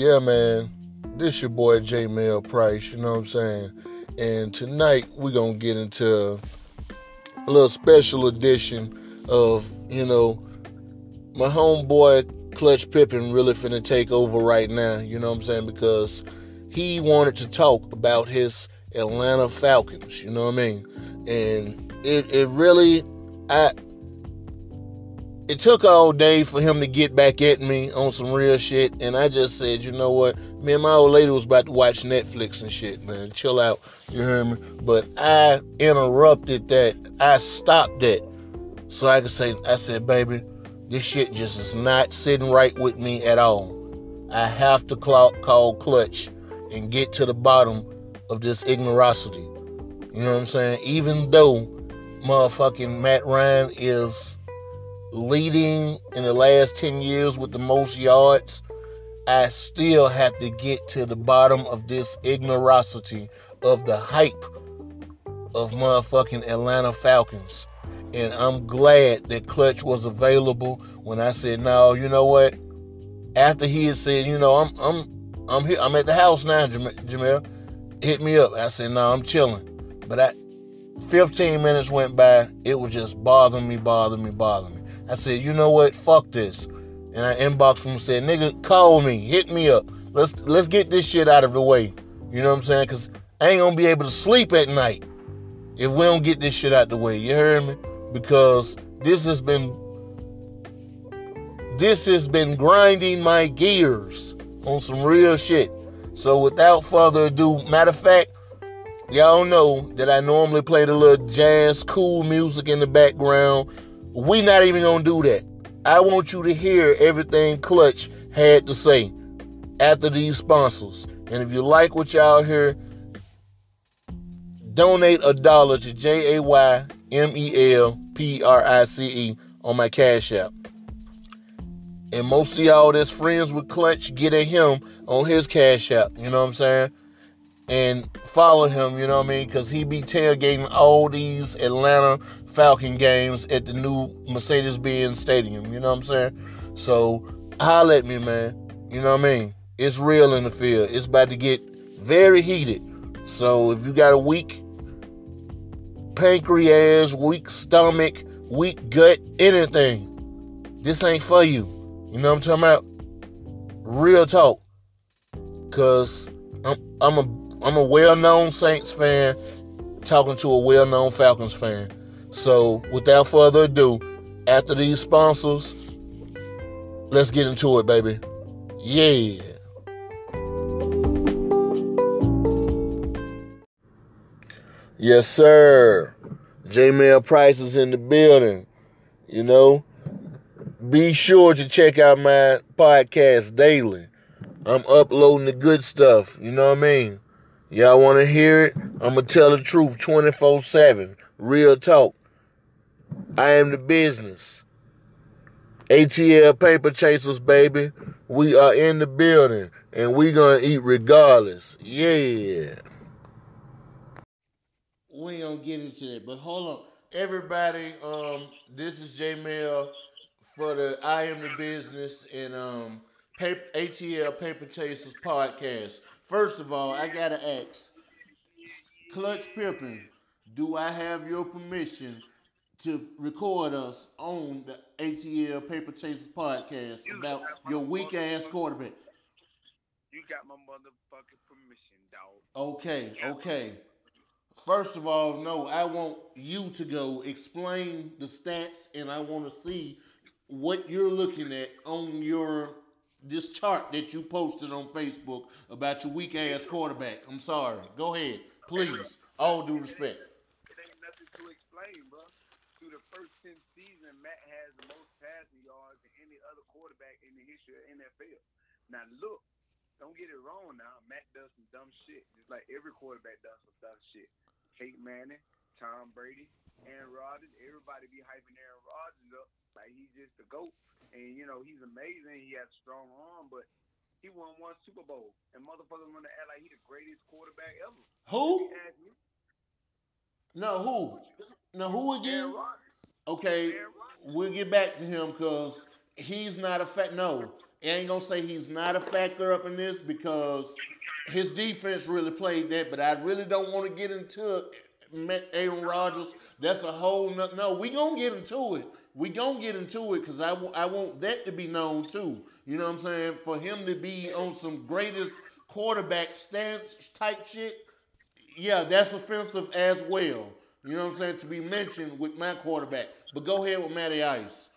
Yeah, man, this your boy Jameyel Price, you know what I'm saying? And tonight we're going to get into a little special edition of, you know, my homeboy Clutch Pippen really finna take over right now, you know what I'm saying? Because he wanted to talk about his Atlanta Falcons, you know what I mean? And it took all day for him to get back at me on some real shit, and I just said, you know what, me and my old lady was about to watch Netflix and shit, man, chill out, you hear me? But I interrupted that, I stopped that, so I could say, I said, baby, this shit just is not sitting right with me at all. I have to call Clutch and get to the bottom of this ignorosity, you know what I'm saying? Even though motherfucking Matt Ryan is leading in the last 10 years with the most yards, I still have to get to the bottom of this ignorosity of the hype of motherfucking Atlanta Falcons. And I'm glad that Clutch was available when I said, no, you know what? After he had said, you know, I'm here, I'm at the house now, Jamel. Hit me up. I said, no, I'm chilling. But 15 minutes went by. It was just bothering me. I said, you know what? Fuck this. And I inboxed him and said, nigga, call me. Hit me up. Let's get this shit out of the way. You know what I'm saying? Because I ain't going to be able to sleep at night if we don't get this shit out the way. You heard me? Because this has been grinding my gears on some real shit. So without further ado, matter of fact, y'all know that I normally play the little jazz, cool music in the background. We not even gonna do that. I want you to hear everything Clutch had to say after these sponsors. And if you like what y'all hear, donate $1 to JAYMELPRICE on my Cash App. And most of y'all that's friends with Clutch, get at him on his Cash App, you know what I'm saying? And follow him, you know what I mean? Because he be tailgating all these Atlanta Falcon games at the new Mercedes-Benz Stadium, you know what I'm saying? So, holler at me, man. You know what I mean? It's real in the field. It's about to get very heated. So, if you got a weak pancreas, weak stomach, weak gut, anything, this ain't for you. You know what I'm talking about? Real talk. Because I'm a well-known Saints fan talking to a well-known Falcons fan. So, without further ado, after these sponsors, let's get into it, baby. Yeah. Yes, sir. Jameyel Price is in the building. You know, be sure to check out my podcast daily. I'm uploading the good stuff, you know what I mean? Y'all want to hear it? I'm going to tell the truth 24/7. Real talk. I am the business. ATL Paper Chasers, baby. We are in the building, and we going to eat regardless. Yeah. We ain't going to get into that, but hold on. Everybody, this is Jamel for the I Am The Business and ATL Paper Chasers podcast. First of all, I gotta ask, Clutch Pippen, do I have your permission to record us on the ATL Paper Chasers podcast about your weak ass quarterback? You got my motherfucking permission, dog. Okay. First of all, no, I want you to go explain the stats, and I want to see what you're looking at on your this chart that you posted on Facebook about your weak ass quarterback. I'm sorry. Go ahead, please. All due respect. It ain't nothing to explain, bro. Through the first 10 seasons, Matt has the most passing yards than any other quarterback in the history of NFL. Now look, don't get it wrong now. Matt does some dumb shit, just like every quarterback does some dumb shit. Peyton Manning, Tom Brady, Aaron Rodgers. Everybody be hyping Aaron Rodgers up like he's just the GOAT. And, you know, he's amazing. He has a strong arm, but he won one Super Bowl. And motherfuckers want to act like he's the greatest quarterback ever. Who? No, who? No, who again? Aaron Rodgers. Okay, Aaron Rodgers. We'll get back to him because he's not a fact. No, ain't going to say he's not a factor up in this because his defense really played that, but I really don't want to get into Aaron Rodgers. That's a whole nother. No, we're going to get into it. We're going to get into it because I want that to be known too. You know what I'm saying? For him to be on some greatest quarterback stance type shit, yeah, that's offensive as well. You know what I'm saying? To be mentioned with my quarterback. But go ahead with Matty Ice.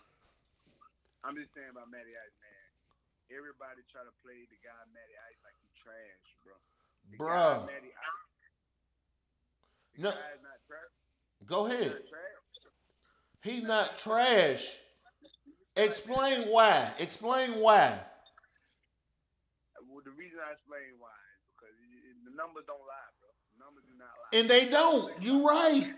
I'm just saying about Matty Ice, man. Everybody try to play the guy Matty Ice like he trash, bro. The guy Matty Ice, the guy is not trash. Go ahead. He's not trash. Explain why. Explain why. Well, the reason I explain why is because the numbers don't lie, bro. The numbers do not lie. And they don't. You right.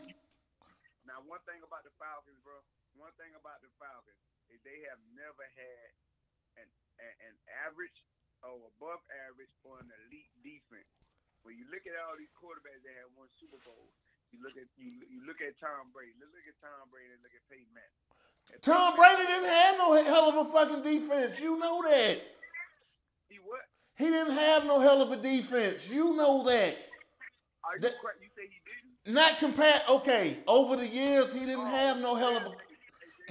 Now, one thing about the Falcons, bro. One thing about the Falcons is they have never had an average or above average or an elite defense. When you look at all these quarterbacks that have won Super Bowls, you look at Tom Brady. Let's look at Tom Brady and look at Peyton Manning. Tom Brady didn't have no hell of a fucking defense. You know that. He what? He didn't have no hell of a defense. You know that. Are you correct? You say he didn't? Not compared. Okay, over the years he didn't have no hell of a.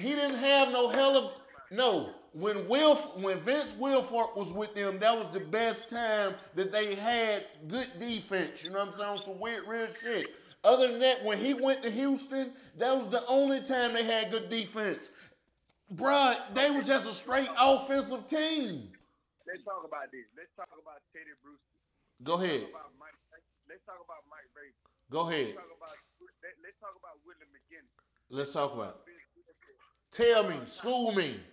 He didn't have no hell of. No, when Vince Wilfork was with them, that was the best time that they had good defense. You know what I'm saying? Some weird, real shit. Other than that, when he went to Houston, that was the only time they had good defense. Bruh, they was just a straight offensive team. Let's talk about this. Let's talk about Teddy Bridgewater. Go ahead. Let's talk about Mike Davis. Go ahead. Let's talk about Willie McGinest. Let's talk about it. Tell me. School me.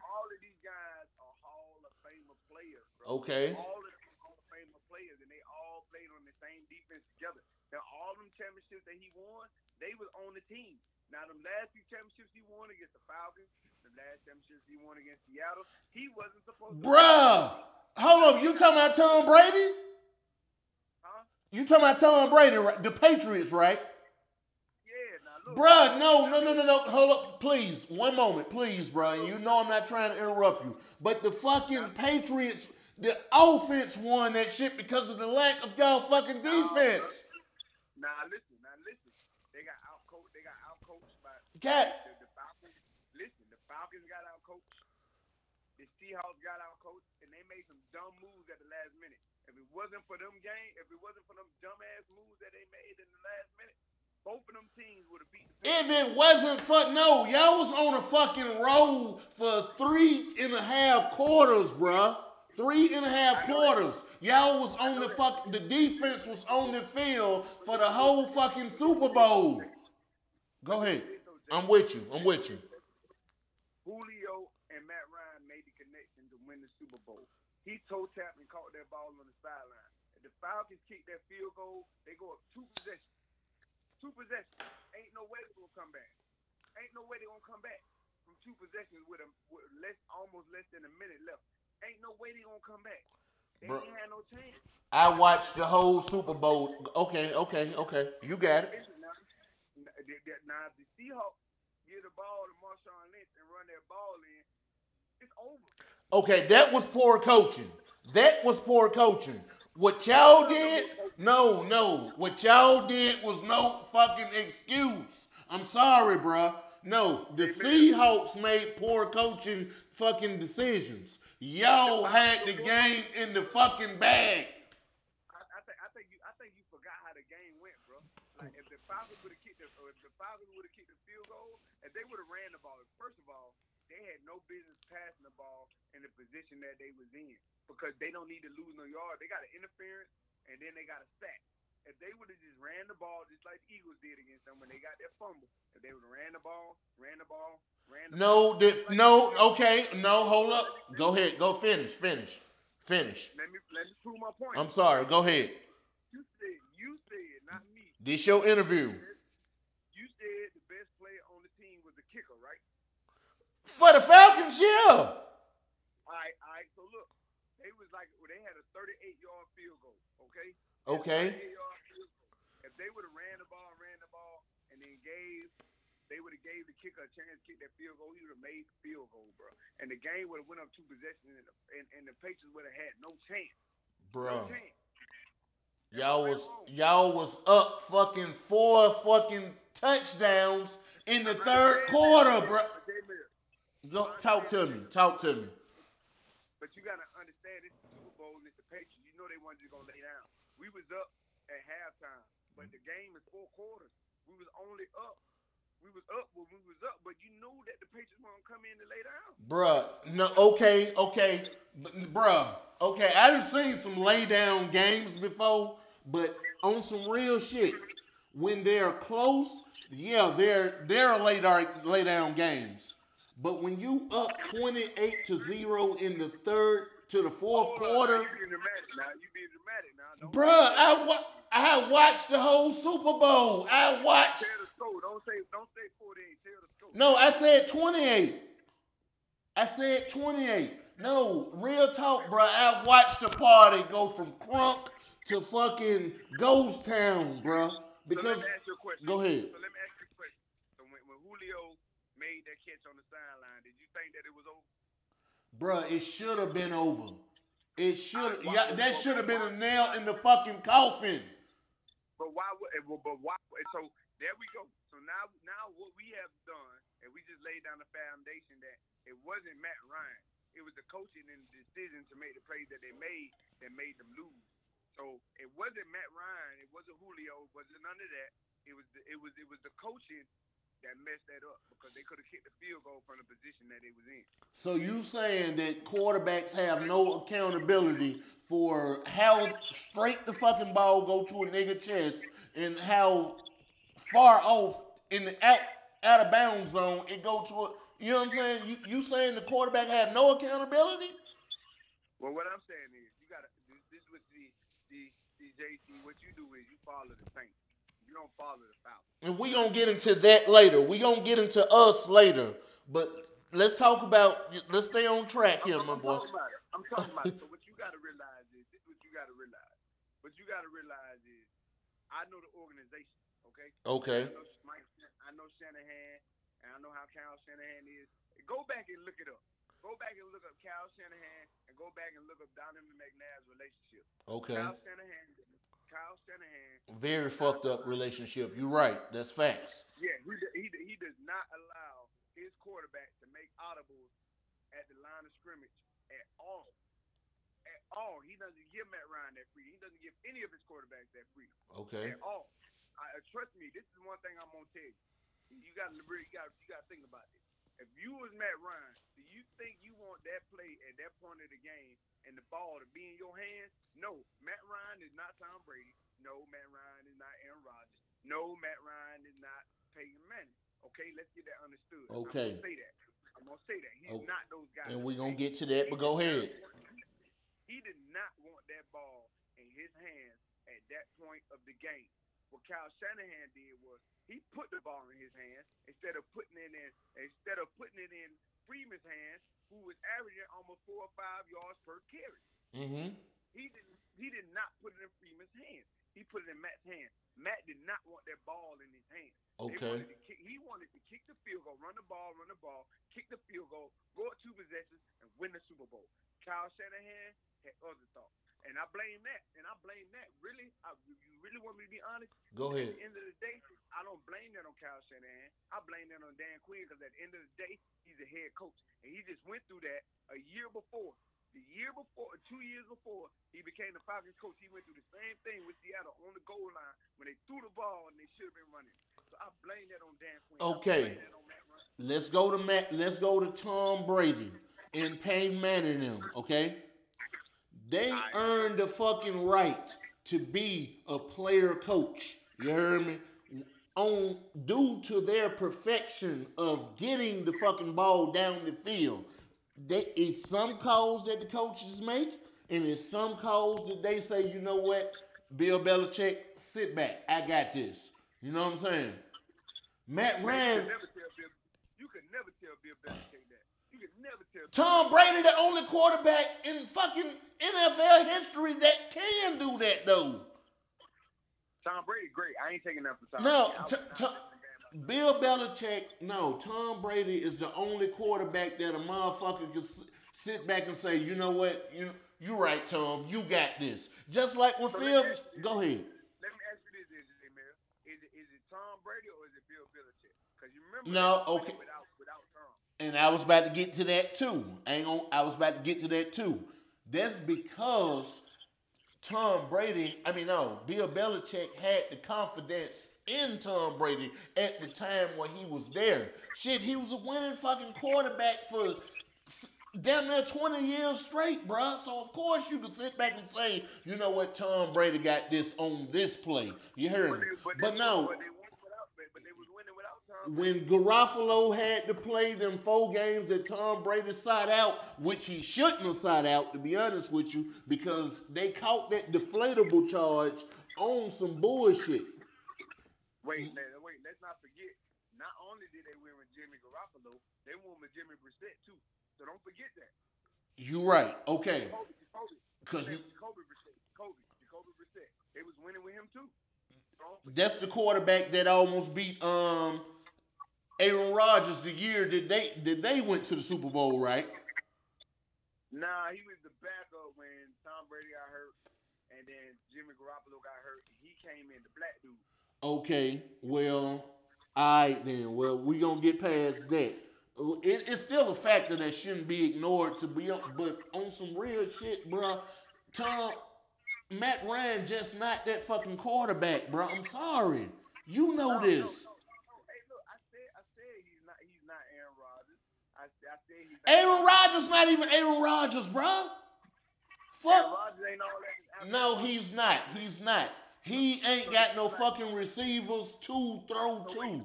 All of these guys are Hall of Fame players, bro. Okay. All of these Hall of Fame players, and they all played on the same defense together. Now, all them championships that he won, they was on the team. Now, them last few championships he won against the Falcons, the last championships he won against Seattle, he wasn't supposed to. Bruh! Hold up, you talking about Tom Brady? Huh? You talking about Tom Brady, right? The Patriots, right? Yeah, now look. Bruh, no. Hold up, please. One moment, please, bruh. You know I'm not trying to interrupt you. But the fucking Patriots, the offense won that shit because of the lack of y'all fucking defense. Now listen. They got out coached by the Falcons. Listen, the Falcons got out coached. The Seahawks got out coached, and they made some dumb moves at the last minute. If it wasn't for them dumb ass moves that they made in the last minute, both of them teams would have beat the Falcons. If it wasn't for y'all was on a fucking roll for 3.5 quarters, bruh. 3.5 quarters. Y'all was on the fucking, the defense was on the field for the whole fucking Super Bowl. Go ahead. I'm with you. Julio and Matt Ryan made the connection to win the Super Bowl. He toe-tapped and caught that ball on the sideline. If the Falcons kick that field goal, they go up two possessions. Ain't no way they're going to come back. From two possessions with almost less than a minute left. Ain't no way they're going to come back. Bro, I watched the whole Super Bowl. Okay. You got it. Now, if the Seahawks get the ball to Marshawn Lynch and run that ball in, it's over. Okay, that was poor coaching. What y'all did, no. What y'all did was no fucking excuse. I'm sorry, bro. No, the Seahawks made poor coaching fucking decisions. Y'all had the game in the fucking bag. I think you forgot how the game went, bro. Like if the Falcons would have kicked the field goal, if they would have ran the ball. First of all, they had no business passing the ball in the position that they was in because they don't need to lose no yard. They got an interference and then they got a sack. If they would have just ran the ball just like the Eagles did against them when they got their fumble, if they would have ran the ball. Hold up. Go ahead. Go finish. Let me prove my point. I'm sorry. Go ahead. You said, not me. This your interview. You said the best player on the team was the kicker, right? For the Falcons, yeah. All right. So look, they had a 38-yard field goal, okay? Okay. If they would have ran the ball and then gave they would have gave the kicker a chance to kick that field goal, he would have made the field goal, bro. And the game would have went up two possessions, and the Patriots would have had no chance. Bro. No chance. Y'all was up fucking four fucking touchdowns in the third quarter, bro. Talk to me. But you got to understand, this is the Super Bowl and it's the Patriots. You know they weren't just going to lay down. We was up at halftime, but the game is four quarters. We was only up. We was up when we was up, but you knew that the Patriots weren't going to come in and lay down. Bruh, no, okay. Bruh, okay, I done seen some lay down games before, but on some real shit, when they're close, yeah, they're lay down games. But when you up 28-0 in the third to the fourth quarter, you being dramatic now. I watched the whole Super Bowl. I watched. Tell the score. Don't say 48. Tell the score. No, I said 28. No, real talk, bro. I watched the party go from crunk to fucking ghost town, bro. Because so let me ask you a question. Go ahead. So let me ask you a question. So when Julio made that catch on the sideline, did you think that it was over? Bruh, it should have been over. It should. That should have been a nail in the fucking coffin. But why? So there we go. So now what we have done, and we just laid down the foundation that it wasn't Matt Ryan. It was the coaching and the decision to make the plays that they made that made them lose. So it wasn't Matt Ryan. It wasn't Julio. It wasn't none of that. It was the coaching that messed that up, because they could have kicked the field goal from the position that it was in. So you saying that quarterbacks have no accountability for how straight the fucking ball go to a nigga chest and how far off in the out of bounds zone it go to you know what I'm saying? You saying the quarterback had no accountability? Well, what I'm saying is you gotta. This is what the JC. What you do is you follow the Saints. You don't follow the Falcons. And we're going to get into that later. We're going to get into us later. But let's stay on track here, my boy. I'm talking about it. So what you got to realize is, I know the organization, okay? Okay. I know Shanahan, and I know how Kyle Shanahan is. Go back and look it up. Go back and look up Cal Shanahan, and go back and look up Donovan McNabb's relationship. Okay. Kyle Shanahan. Very fucked up relationship. You're right. That's facts. Yeah, he does not allow his quarterback to make audibles at the line of scrimmage at all. At all. He doesn't give Matt Ryan that freedom. He doesn't give any of his quarterbacks that freedom. Okay. At all. Trust me, this is one thing I'm gonna tell you. You gotta think about this. If you was Matt Ryan, do you think you want that play at that point of the game and the ball to be in your hands? No, Matt Ryan is not Tom Brady. No, Matt Ryan is not Aaron Rodgers. No, Matt Ryan is not Peyton Manning. Okay, let's get that understood. Okay. I'm going to say that. He's not those guys. And we're going to get to that, but go ahead. He did not want that ball in his hands at that point of the game. What Kyle Shanahan did was he put the ball in his hands instead of putting it in Freeman's hands, who was averaging almost 4 or 5 yards per carry. Mm-hmm. He did not put it in Freeman's hands. He put it in Matt's hands. Matt did not want that ball in his hands. Okay. He wanted to kick the field goal, run the ball, kick the field goal, go up 2 possessions, and win the Super Bowl. Kyle Shanahan had other thoughts. And I blame that. Really? You really want me to be honest? Go ahead. At the end of the day, I don't blame that on Kyle Shanahan. I blame that on Dan Quinn, because at the end of the day, he's a head coach. And he just went through that a year before. 2 years before he became the Falcons coach, he went through the same thing with Seattle on the goal line when they threw the ball and they should have been running. So I blame that on Dan Quinn. Okay. Let's go to Tom Brady and Peyton Manning them, okay? They earned the fucking right to be a player coach, you heard me? Due to their perfection of getting the fucking ball down the field. It's some calls that the coaches make, and it's some calls that they say, you know what, Bill Belichick, sit back. I got this. You know what I'm saying? Matt Ryan. You could never tell Bill Belichick that. Tom Brady, the only quarterback in fucking NFL history that can do that, though. Tom Brady, great. I ain't taking that for Tom. No, Bill Belichick, no, Tom Brady is the only quarterback that a motherfucker can sit back and say, you know what, you right, Tom, you got this. Just like when Phil, go ahead. Let me ask you this, Jameyel. Is it Tom Brady or is it Bill Belichick? Because you remember without Tom. And I was about to get to that too. That's because Bill Belichick had the confidence in Tom Brady at the time when he was there. Shit, he was a winning fucking quarterback for damn near 20 years straight, bro. So, of course, you can sit back and say, you know what, Tom Brady got this on this play. You hear me? But they was winning without Tom Brady. When Garoppolo had to play them 4 games that Tom Brady sat out, which he shouldn't have sat out, to be honest with you, because they caught that deflatable charge on some bullshit. Wait, let's not forget, not only did they win with Jimmy Garoppolo, they won with Jimmy Brissett, too. So don't forget that. You right. Okay. Jacoby Brissett. They was winning with him, too. That's the quarterback that almost beat Aaron Rodgers the year that they went to the Super Bowl, right? Nah, he was the backup when Tom Brady got hurt, and then Jimmy Garoppolo got hurt, and he came in, the black dude. Okay, well, all right then. Well, we're going to get past that. It's still a factor that shouldn't be ignored, but on some real shit, bro, Matt Ryan just not that fucking quarterback, bro. I'm sorry. You know this. No. Hey, look, I said he's not Aaron Rodgers. I said he's not Aaron Rodgers, not even Aaron Rodgers, bro. Fuck. Aaron Rodgers ain't all that. No, he's not. He ain't got no fucking receivers to throw to. So wait, do you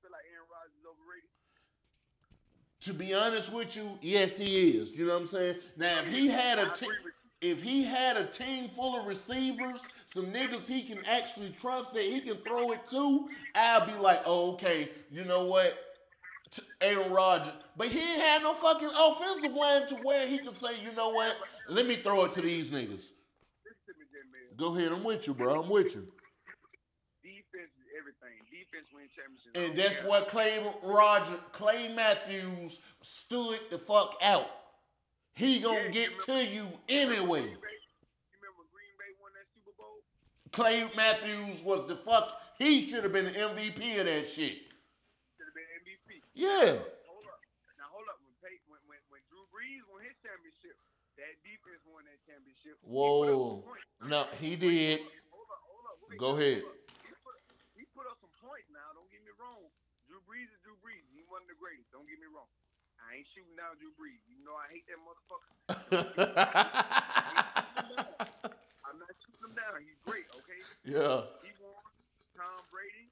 feel like Aaron Rodgers is overrated? To be honest with you, yes, he is. You know what I'm saying? Now, if he had a team full of receivers, some niggas he can actually trust that he can throw it to, I'll be like, oh, okay, you know what? Aaron Rodgers. But he ain't had no fucking offensive line to where he can say, you know what? Let me throw it to these niggas. Go ahead, I'm with you, bro. I'm with you. Defense is everything. Defense wins championships. And that's what Clay Matthews stood the fuck out. He gonna get to you anyway. You remember Green Bay won that Super Bowl? Clay Matthews was the fuck. He should have been the MVP of that shit. Should have been MVP. Yeah. Hold up. When Drew Brees won his championship, that defense won that championship. Whoa. No, he did. Hold up. Go ahead. He put up some points now. Don't get me wrong. Drew Brees is Drew Brees. He's one of the greatest. Don't get me wrong. I ain't shooting down Drew Brees. You know I hate that motherfucker. I'm not shooting him down. He's great, okay? Yeah. He won. Tom Brady,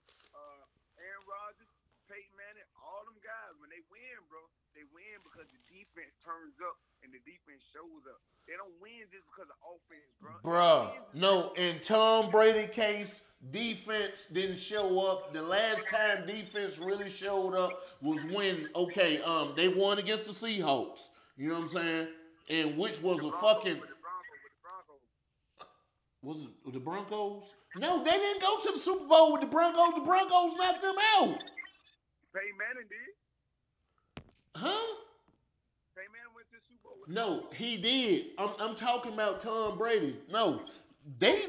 Aaron Rodgers, Peyton Manning, all them guys, when they win, bro, they win because the defense turns up and the defense shows up. They don't win just because of offense, bro. Bruh, no, in Tom Brady's case, defense didn't show up. The last time defense really showed up was when, they won against the Seahawks. You know what I'm saying? And which was a fucking... Was it the Broncos? No, they didn't go to the Super Bowl with the Broncos. The Broncos knocked them out. Peyton Manning did. Huh? Peyton Manning went to the Super Bowl. No, he did. I'm talking about Tom Brady. No, the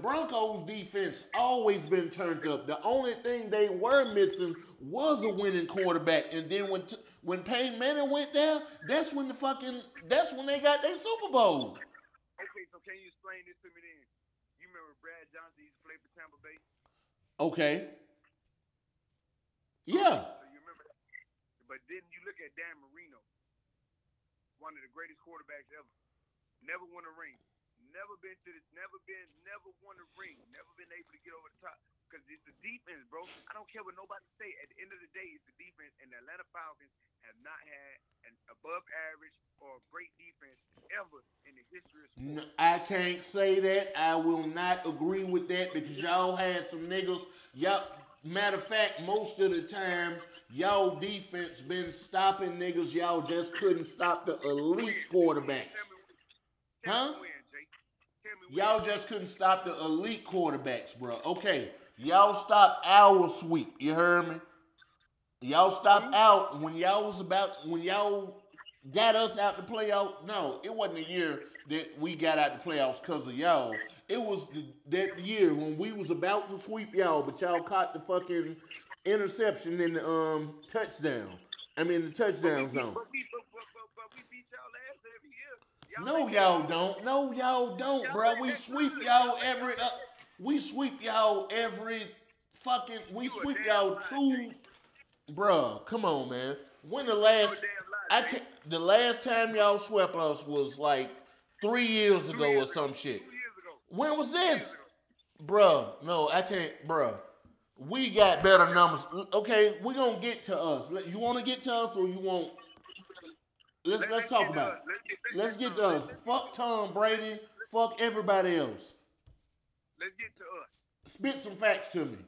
Broncos defense always been turned up. The only thing they were missing was a winning quarterback. And then when Peyton Manning went there, that's when they got their Super Bowl. Okay, so can you explain this to me then? You remember Brad Johnson used to play for Tampa Bay? Okay. Yeah. So you remember that. But then you look at Dan Marino, one of the greatest quarterbacks ever. Never won a ring. Never won a ring. Never been able to get over the top. Because it's the defense, bro. I don't care what nobody say. At the end of the day, it's the defense. And the Atlanta Falcons have not had an above average or great defense ever in the history of sports. No, I can't say that. I will not agree with that because y'all had some niggas. Yup. Matter of fact, most of the times, y'all defense been stopping niggas. Y'all just couldn't stop the elite quarterbacks. Huh? Y'all just couldn't stop the elite quarterbacks, bro. Okay, Y'all stop our sweep. You heard me? Y'all stop out when y'all got us out the playoffs. No, it wasn't the year that we got out the playoffs because of y'all. It was that year when we was about to sweep y'all, but y'all caught the fucking interception in the touchdown. I mean, the touchdown zone. But we beat y'all last every year. No, y'all don't. No, y'all don't, bro. We sweep y'all every. We sweep y'all every fucking. We sweep y'all two. Bruh, come on, man. When the last the last time y'all swept us was like 3 years ago or some shit. When was this? Bruh, no, I can't, bruh. We got better numbers. Okay, we're gonna get to us. You wanna get to us or you won't? Let's talk about it. Let's get to us. Fuck Tom Brady, fuck everybody else. Let's get to us. Spit some facts to me.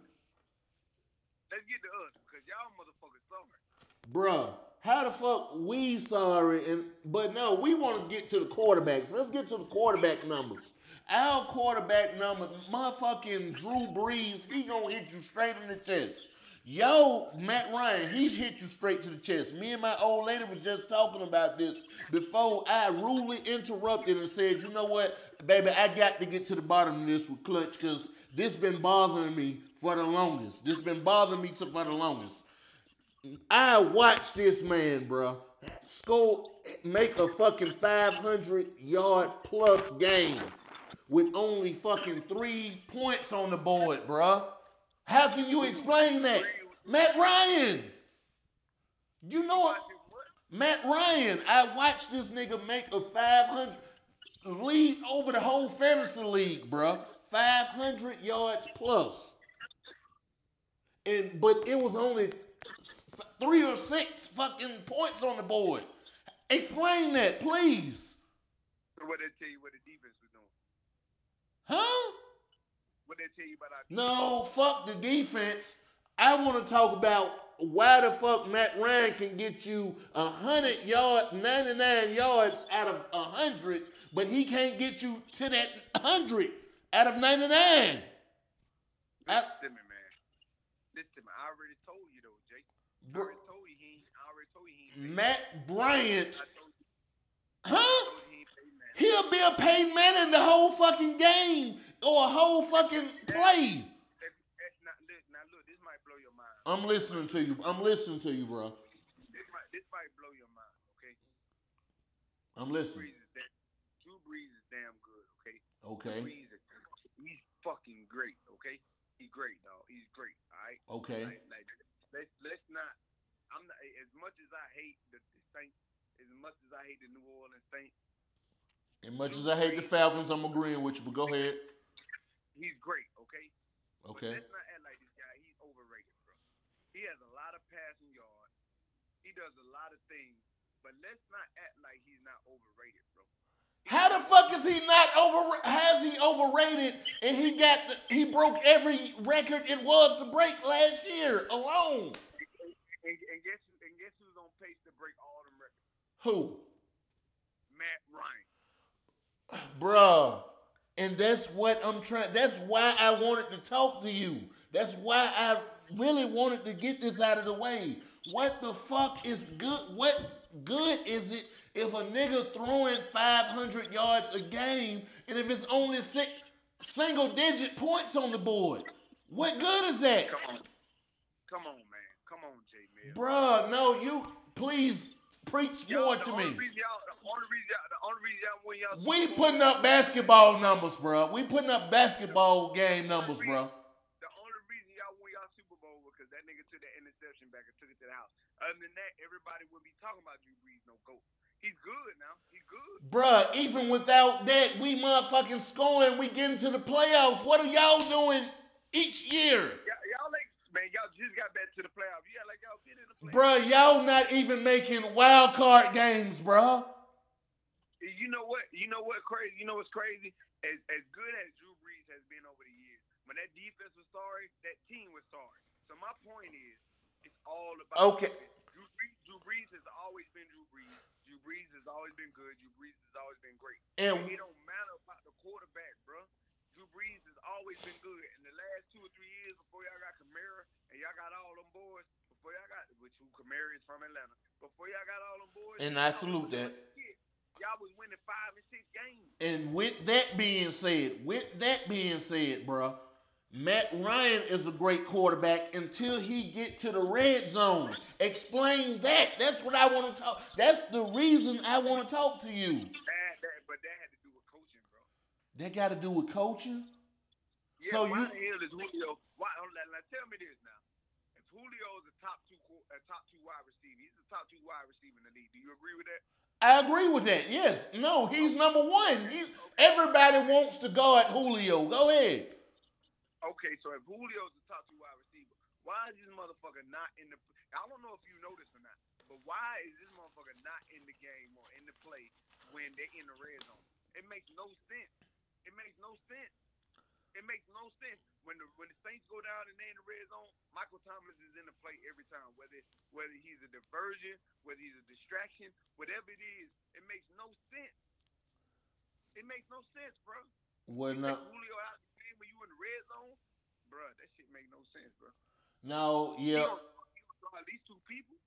Let's get to us, because y'all motherfuckers sorry. Bruh, how the fuck we sorry? But no, we want to get to the quarterbacks. Let's get to the quarterback numbers. Our quarterback numbers, motherfucking Drew Brees, he gonna hit you straight in the chest. Yo, Matt Ryan, he's hit you straight to the chest. Me and my old lady was just talking about this before I rudely interrupted and said, you know what, baby, I got to get to the bottom of this with Clutch, because this been bothering me for the longest. This been bothering me for the longest. I watched this man, bro, score, make a fucking 500-yard plus game with only fucking 3 points on the board, bro. How can you explain that? Matt Ryan. You know it. Matt Ryan. I watched this nigga make a 500 lead over the whole fantasy league, bro. 500 yards plus. But it was only 3 or 6 fucking points on the board. Explain that, please. What did they tell you what the defense was doing? Huh? What they tell you about our defense? No, fuck the defense. I want to talk about why the fuck Matt Ryan can get you 100 yards, 99 yards out of 100, but he can't get you to that 100 out of 99. Listen, man. I already told you, though, Jake. I already told you he ain't Matt Bryant. Huh? He'll be a Peyton Manning the whole fucking game or a whole fucking play. Now, look, this might blow your mind. I'm listening to you. I'm listening to you, bro. This might blow your mind, okay? I'm listening. Drew Brees is damn good, okay? Okay. He's fucking great, okay? He's great, dog. He's great, all right? Okay. Let's not. I'm not. As much as I hate the Saints, as much as I hate the New Orleans Saints, as much as I hate the Falcons, I'm agreeing with you. But go ahead. He's great, okay? Okay. But let's not act like this guy. He's overrated, bro. He has a lot of passing yards. He does a lot of things. But let's not act like he's not overrated, bro. How the fuck is he not over? Has he overrated? And he broke every record it was to break last year alone. And guess who's on pace to break all them records? Who? Matt Ryan. Bruh, and that's what I'm trying. That's why I wanted to talk to you. That's why I really wanted to get this out of the way. What the fuck is good? What good is it? If a nigga throwing 500 yards a game, and if it's only single-digit points on the board, what good is that? Come on, man. Come on, Jameyel. Bruh, no, you please preach more to me. We putting up basketball numbers, bruh. We putting up basketball game numbers, bruh. The only reason y'all won y'all Super Bowl was because that nigga took that interception back and took it to the house. Other than that, everybody would be talking about Drew Brees, no GOAT. He's good now. He's good. Bruh, even without that, we motherfucking scoring. We getting to the playoffs. What are y'all doing each year? Y'all like, man, y'all just got back to the playoffs. Yeah, like y'all been in the playoffs. Bruh, y'all not even making wild card games, bruh. You know what? You know what's crazy? As good as Drew Brees has been over the years, when that defense was sorry, that team was sorry. So my point is, it's all about defense. Drew Brees has always been Drew Brees. Drew Brees has always been good. Drew Brees has always been great. And it don't matter about the quarterback, bro. Drew Brees has always been good. In the last 2 or 3 years before y'all got Kamara and y'all got all them boys, before y'all got, which Kamara is from Atlanta, before y'all got all them boys. And I salute that. Y'all was winning 5 and 6 games. And with that being said, bro, Matt Ryan is a great quarterback until he get to the red zone. Explain that. That's what I want to talk. That's the reason I want to talk to you. But that had to do with coaching, bro. That got to do with coaching? Yeah, so why the hell is Julio? Why? Now tell me this now. If Julio is a top two wide receiver, he's the top 2 wide receiver in the league. Do you agree with that? I agree with that, yes. No, he's number 1. Everybody wants to guard Julio. Go ahead. Okay, so if Julio's the top 2 wide receiver, why is this motherfucker not in the – I don't know if you know this or not, but why is this motherfucker not in the game or in the play when they're in the red zone? It makes no sense. When the Saints go down and they're in the red zone, Michael Thomas is in the play every time, whether he's a diversion, whether he's a distraction, whatever it is, it makes no sense. It makes no sense, bro. Well, no. Julio out the game when you in the red zone, bro, that shit make no sense, bro. No, yeah. At least 2 people.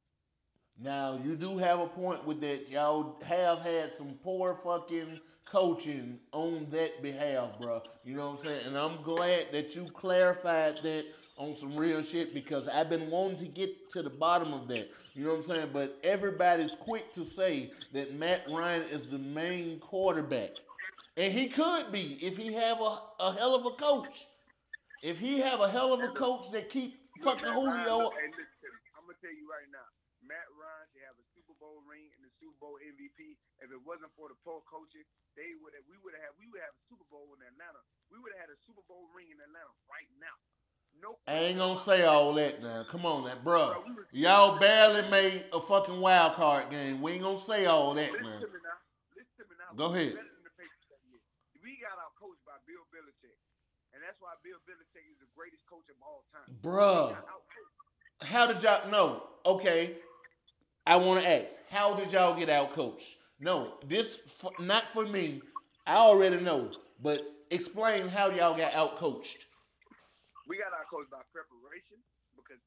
Now, you do have a point with that. Y'all have had some poor fucking coaching on that behalf, bro. You know what I'm saying? And I'm glad that you clarified that on some real shit, because I've been wanting to get to the bottom of that. You know what I'm saying? But everybody's quick to say that Matt Ryan is the main quarterback. And he could be if he have a hell of a coach. If he have a hell of a coach that keep fucking Julio. I'm going to tell you right now. Matt Ryan should have a Super Bowl ring and the Super Bowl MVP. If it wasn't for the poor coaching, we would have a Super Bowl in Atlanta. We would have had a Super Bowl ring in Atlanta right now. Nope. I ain't gonna say all that now. Come on, that bro. Y'all barely made a fucking wild card game. We ain't gonna say all that, man. Listen to me now. Go ahead. We got our coach by Bill Belichick, and that's why Bill Belichick is the greatest coach of all time. Bro, how did y'all? No, okay. I want to ask, how did y'all get out coached? No, this not for me. I already know, but explain how y'all got out coached. We got out coached by preparation because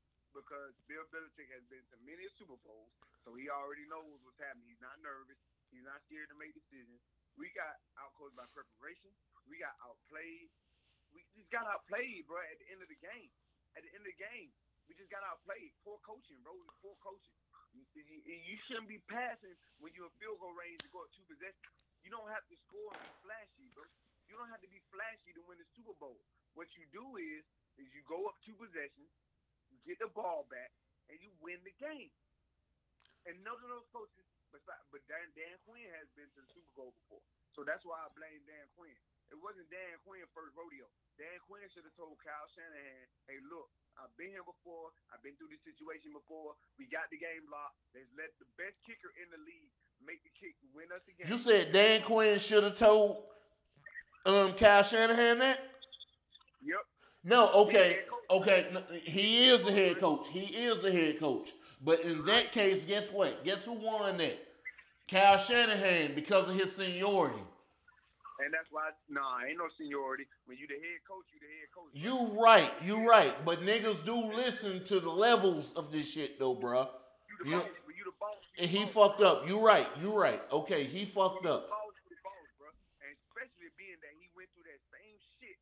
Bill Belichick has been to many Super Bowls, so he already knows what's happening. He's not nervous. He's not scared to make decisions. We got out coached by preparation. We got outplayed. We just got outplayed, bro. At the end of the game, we just got outplayed. Poor coaching, bro. Poor coaching. You shouldn't be passing when you're in field goal range to go up 2 possessions. You don't have to score and be flashy, bro. You don't have to be flashy to win the Super Bowl. What you do is you go up 2 possessions, you get the ball back, and you win the game. And none of those coaches, but Dan Quinn has been to the Super Bowl before. So that's why I blame Dan Quinn. It wasn't Dan Quinn's first rodeo. Dan Quinn should have told Kyle Shanahan, hey, look, I've been here before. I've been through this situation before. We got the game locked. Let's let the best kicker in the league make the kick and win us the game. You said Dan Quinn should have told Kyle Shanahan that? Yep. No, okay. Okay. No, he is the head coach. But in that case, guess what? Guess who won that? Kyle Shanahan, because of his seniority. And that's why, ain't no seniority. When you the head coach, you the head coach. You right. But niggas do listen to the levels of this shit, though, bro. You the boss. When you the boss. And he fucked up. You right. Okay, he fucked up. You the boss, bro. And especially being that he went through that same shit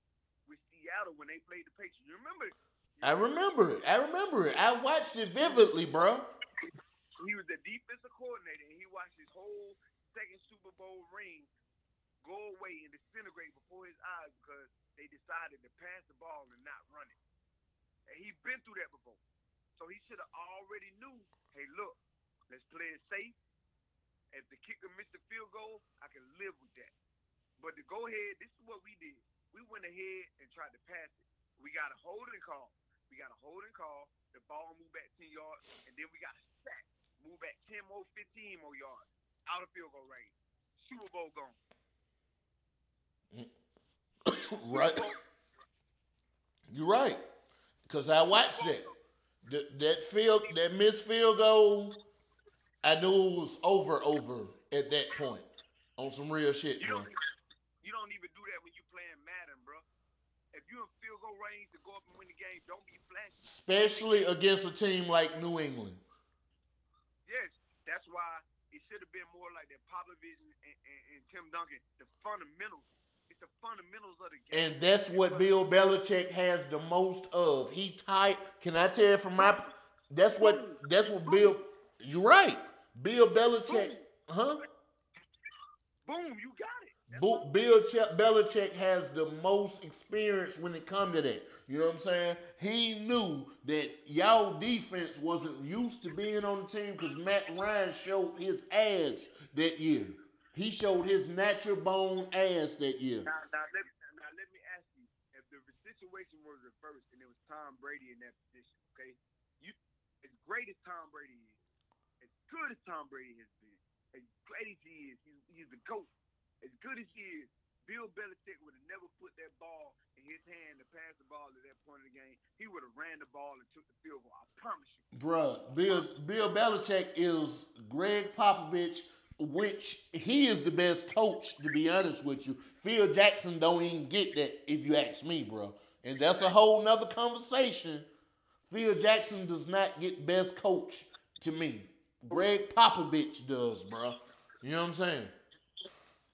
with Seattle when they played the Patriots. You remember it? I remember it. I watched it vividly, bro. He was the defensive coordinator, and he watched his whole second Super Bowl ring go away and disintegrate before his eyes because they decided to pass the ball and not run it. And he's been through that before. So he should have already knew, hey, look, let's play it safe. If the kicker missed the field goal, I can live with that. But to go ahead, this is what we did. We went ahead and tried to pass it. We got a holding call. The ball moved back 10 yards. And then we got a sack. Moved back 10 more, 15 more yards. Out of field goal range. Super Bowl gone. Right. You're right. Because I watched that. That missed field goal, I knew it was over at that point. On some real shit, bro. You don't even do that when you playing Madden, bro. you're in field goal range to go up and win the game. Don't be flashy. Especially against a team like New England. Yes, that's why it should have been more like that Popovich and Tim Duncan, the fundamentals. It's the fundamentals of the game. And that's what Bill Belichick has the most of. He tight. Can I tell you from my – that's what Bill – you're right. Bill Belichick – huh? Boom, you got it. Bill Belichick has the most experience when it comes to that. You know what I'm saying? He knew that y'all defense wasn't used to being on the team because Matt Ryan showed his ass that year. He showed his natural bone ass that year. Now let me ask you, if the situation was reversed and it was Tom Brady in that position, okay? As great as Tom Brady is, as good as Tom Brady has been, as great as he is, he's the GOAT. As good as he is, Bill Belichick would have never put that ball in his hand to pass the ball at that point of the game. He would have ran the ball and took the field goal. I promise you. Bruh, Bill Belichick is Gregg Popovich, which he is the best coach, to be honest with you. Phil Jackson don't even get that, if you ask me, bro. And that's a whole nother conversation. Phil Jackson does not get best coach to me. Gregg Popovich does, bro. You know what I'm saying?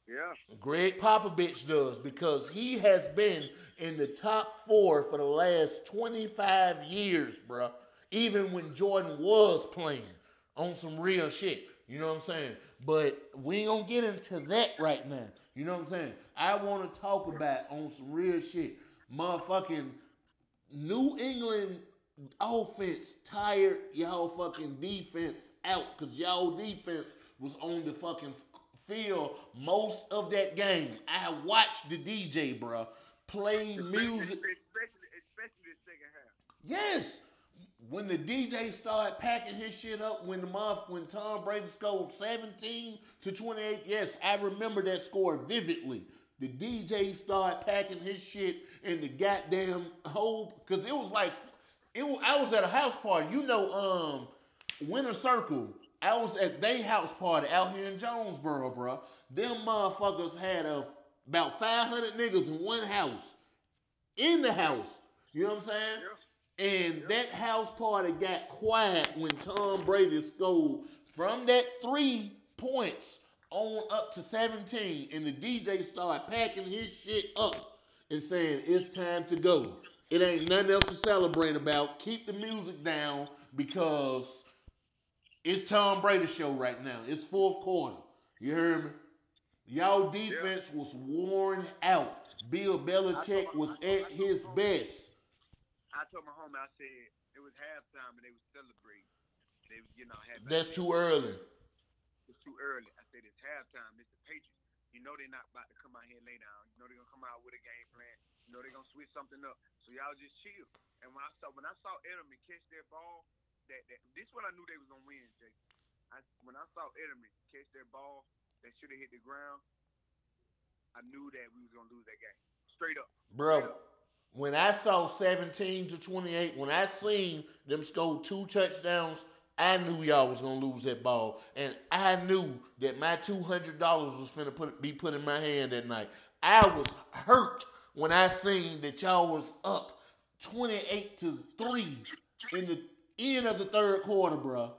Yeah. Gregg Popovich does because he has been in the top four for the last 25 years, bro. Even when Jordan was playing on some real shit. You know what I'm saying? But we ain't gonna get into that right now. You know what I'm saying? I want to talk about on some real shit. Motherfucking New England offense tired y'all fucking defense out because y'all defense was on the fucking field most of that game. I watched the DJ, bro, play music. Especially the second half. Yes. When the DJ started packing his shit up when Tom Brady scored 17-28, yes, I remember that score vividly. The DJ started packing his shit in the goddamn whole, because it was like, I was at a house party. You know, Winter Circle. I was at their house party out here in Jonesboro, bro. Them motherfuckers had about 500 niggas in one house. In the house. You know what I'm saying? Yeah. And that house party got quiet when Tom Brady scored from that 3 points on up to 17. And the DJ started packing his shit up and saying, it's time to go. It ain't nothing else to celebrate about. Keep the music down because it's Tom Brady's show right now. It's fourth quarter. You hear me? Y'all defense was worn out. Bill Belichick was at his best. I told my homie, I said, it was halftime and they were celebrating. They was getting out halftime. That's too early. It's too early. I said, it's halftime. It's the Patriots. You know they're not about to come out here and lay down. You know they're going to come out with a game plan. You know they're going to switch something up. So y'all just chill. And when I saw Edelman catch their ball, this is what I knew they was going to win, Jay. When I saw Edelman catch that ball that should have hit the ground, I knew that we was going to lose that game. Straight up. Bro, when I saw 17-28, when I seen them score 2 touchdowns, I knew y'all was going to lose that ball. And I knew that my $200 was going to be put in my hand that night. I was hurt when I seen that y'all was up 28-3 in the end of the third quarter, bro.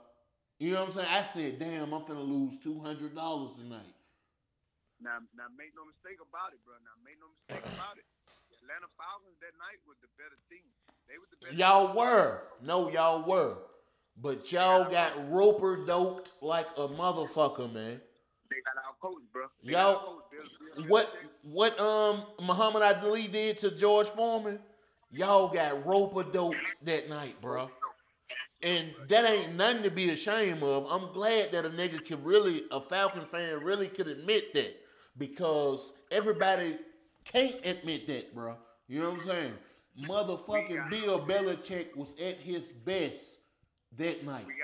You know what I'm saying? I said, damn, I'm finna lose $200 tonight. Now, make no mistake about it, bro. Now, make no mistake about it. The Atlanta Falcons that night was the better team. They was the better team. Were. No, y'all were. But y'all got roper-doped like a motherfucker, man. They got our coach, bro. What Muhammad Ali did to George Foreman, y'all got roper-doped that night, bro. And that ain't nothing to be ashamed of. I'm glad that a Falcon fan really could admit that because everybody can't admit that, bro. You know what I'm saying? Motherfucking Bill Belichick was at his best that night. We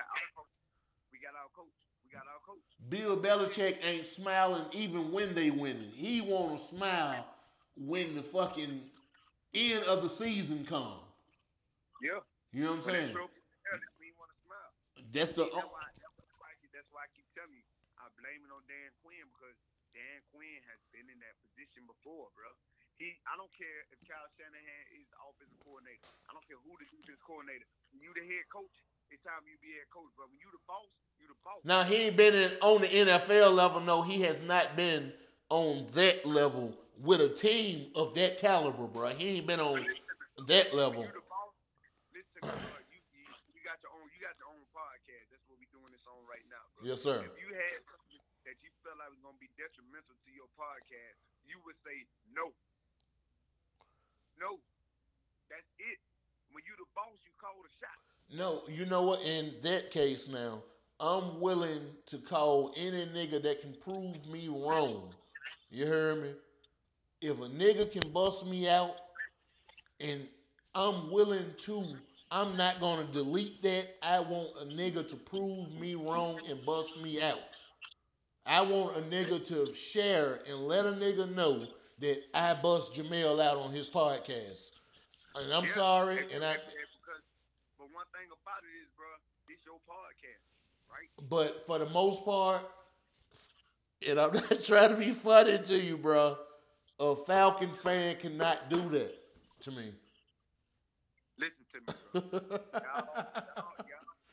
got our coach. Bill Belichick ain't smiling even when they winning. He want to smile when the fucking end of the season comes. Yeah. You know what I'm saying? That's why I keep telling you, I blame it on Dan Quinn because Dan Quinn has been in that position before, bro. I don't care if Kyle Shanahan is the offensive coordinator. I don't care who the defense coordinator. When you the head coach, it's time you be head coach. But when you the boss, you the boss. Now, he ain't been on the NFL level. No, he has not been on that level with a team of that caliber, bro. He ain't been on that level. You the boss, listen, bro, you got your own. You got your own podcast. That's what we doing this on right now, bro. Yes, sir. If you had something that you felt like was gonna be detrimental to your podcast, you would say no. No, that's it. When you the boss, you call the shot. No, you know what? In that case now, I'm willing to call any nigga that can prove me wrong. You hear me? If a nigga can bust me out and I'm willing to, I'm not going to delete that. I want a nigga to prove me wrong and bust me out. I want a nigga to share and let a nigga know that I bust Jameyel out on his podcast. And I'm sorry. But one thing about it is, bro, it's your podcast, right? But for the most part, and I'm not trying to be funny to you, bro, a Falcon fan cannot do that to me. Listen to me, bro. Y'all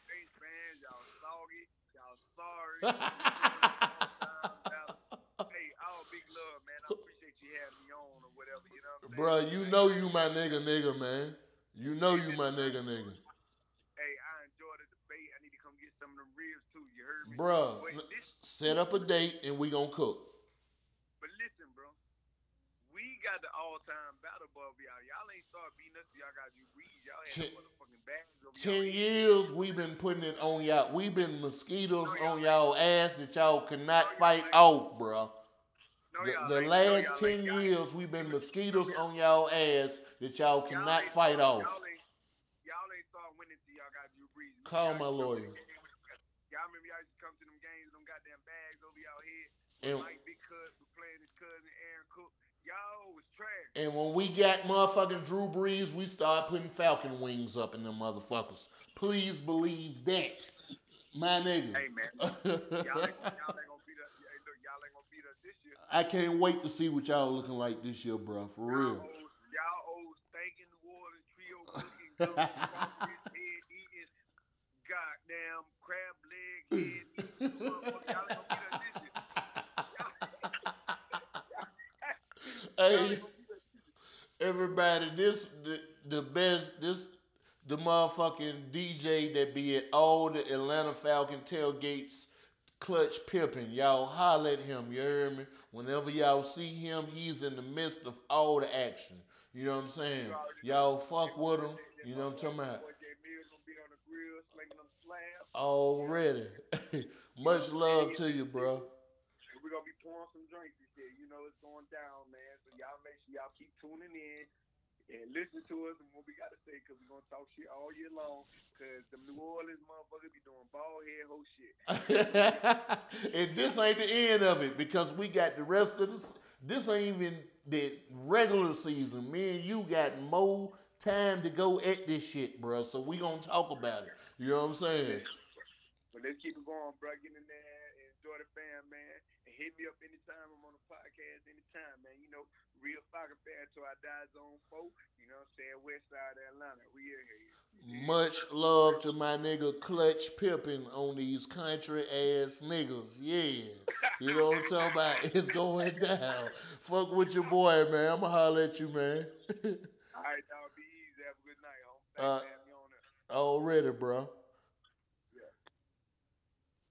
Saints fans, y'all soggy, y'all sorry. Hey, all big love, man. I appreciate you having me on or whatever, you know what I'm saying? Bro, you know you my nigga, man. You know you my nigga. Hey, I enjoy the debate. I need to come get some of them ribs, too. You heard me? Bro, set up a date, and we gonna cook. But listen, bro. We got the all-time battle above y'all. Y'all ain't start beating us, y'all got you read. Y'all ain't no motherfucking bags over y'all. 10 years we've been putting it on y'all. We've been mosquitoes on y'all ass that y'all could not fight off, bro. The last 10 years we've been mosquitoes on y'all ass that y'all cannot fight off. Y'all ain't start winning till y'all got Drew Brees. Call my lawyer. Y'all remember y'all used to come to them games with them goddamn bags over y'all head. And Mike Big Cuz was playing his cousin Aaron Cook. Y'all was trash. And when we got motherfucking Drew Brees, we started putting Falcon wings up in them motherfuckers. Please believe that, my nigga. Hey, man. Y'all ain't gonna beat us this year. I can't wait to see what y'all looking like this year, bro. For real. Y'all old stankin' water trio cooking good head eating goddamn crab leg head eating. Y'all ain't gonna beat us this year. Hey, everybody, the motherfucking DJ that be at all the Atlanta Falcon tailgates, Clutch Pippen. Y'all holler at him, you hear me? Whenever y'all see him, he's in the midst of all the action. You know what I'm saying? Y'all fuck with him. You know what I'm talking about? Already. Much love to you, bro. We're going to be pouring some drinks this year. You know it's going down, man. So y'all make sure y'all keep tuning in and listen to us and what we got to say, because we're going to talk shit all year long, because them New Orleans motherfuckers be doing bald head hoe shit. And this ain't the end of it, because we got the rest of this. This ain't even the regular season. Me and you got more time to go at this shit, bro. So we going to talk about it. You know what I'm saying? But let's keep it going, bro. Get in there. Enjoy the fam, man. And hit me up anytime. I'm on the podcast anytime, man. You know, real Falcon fan till I die, zone 4. You know what I'm saying? West side of Atlanta. We in here. Much love to my nigga Clutch Pippen on these country ass niggas. Yeah. You know what I'm talking about? It's going down. Fuck with your boy, man. I'm going to holler at you, man. All right, dog. Be easy. Have a good night, homie. Thanks for having me on there. Already, bro.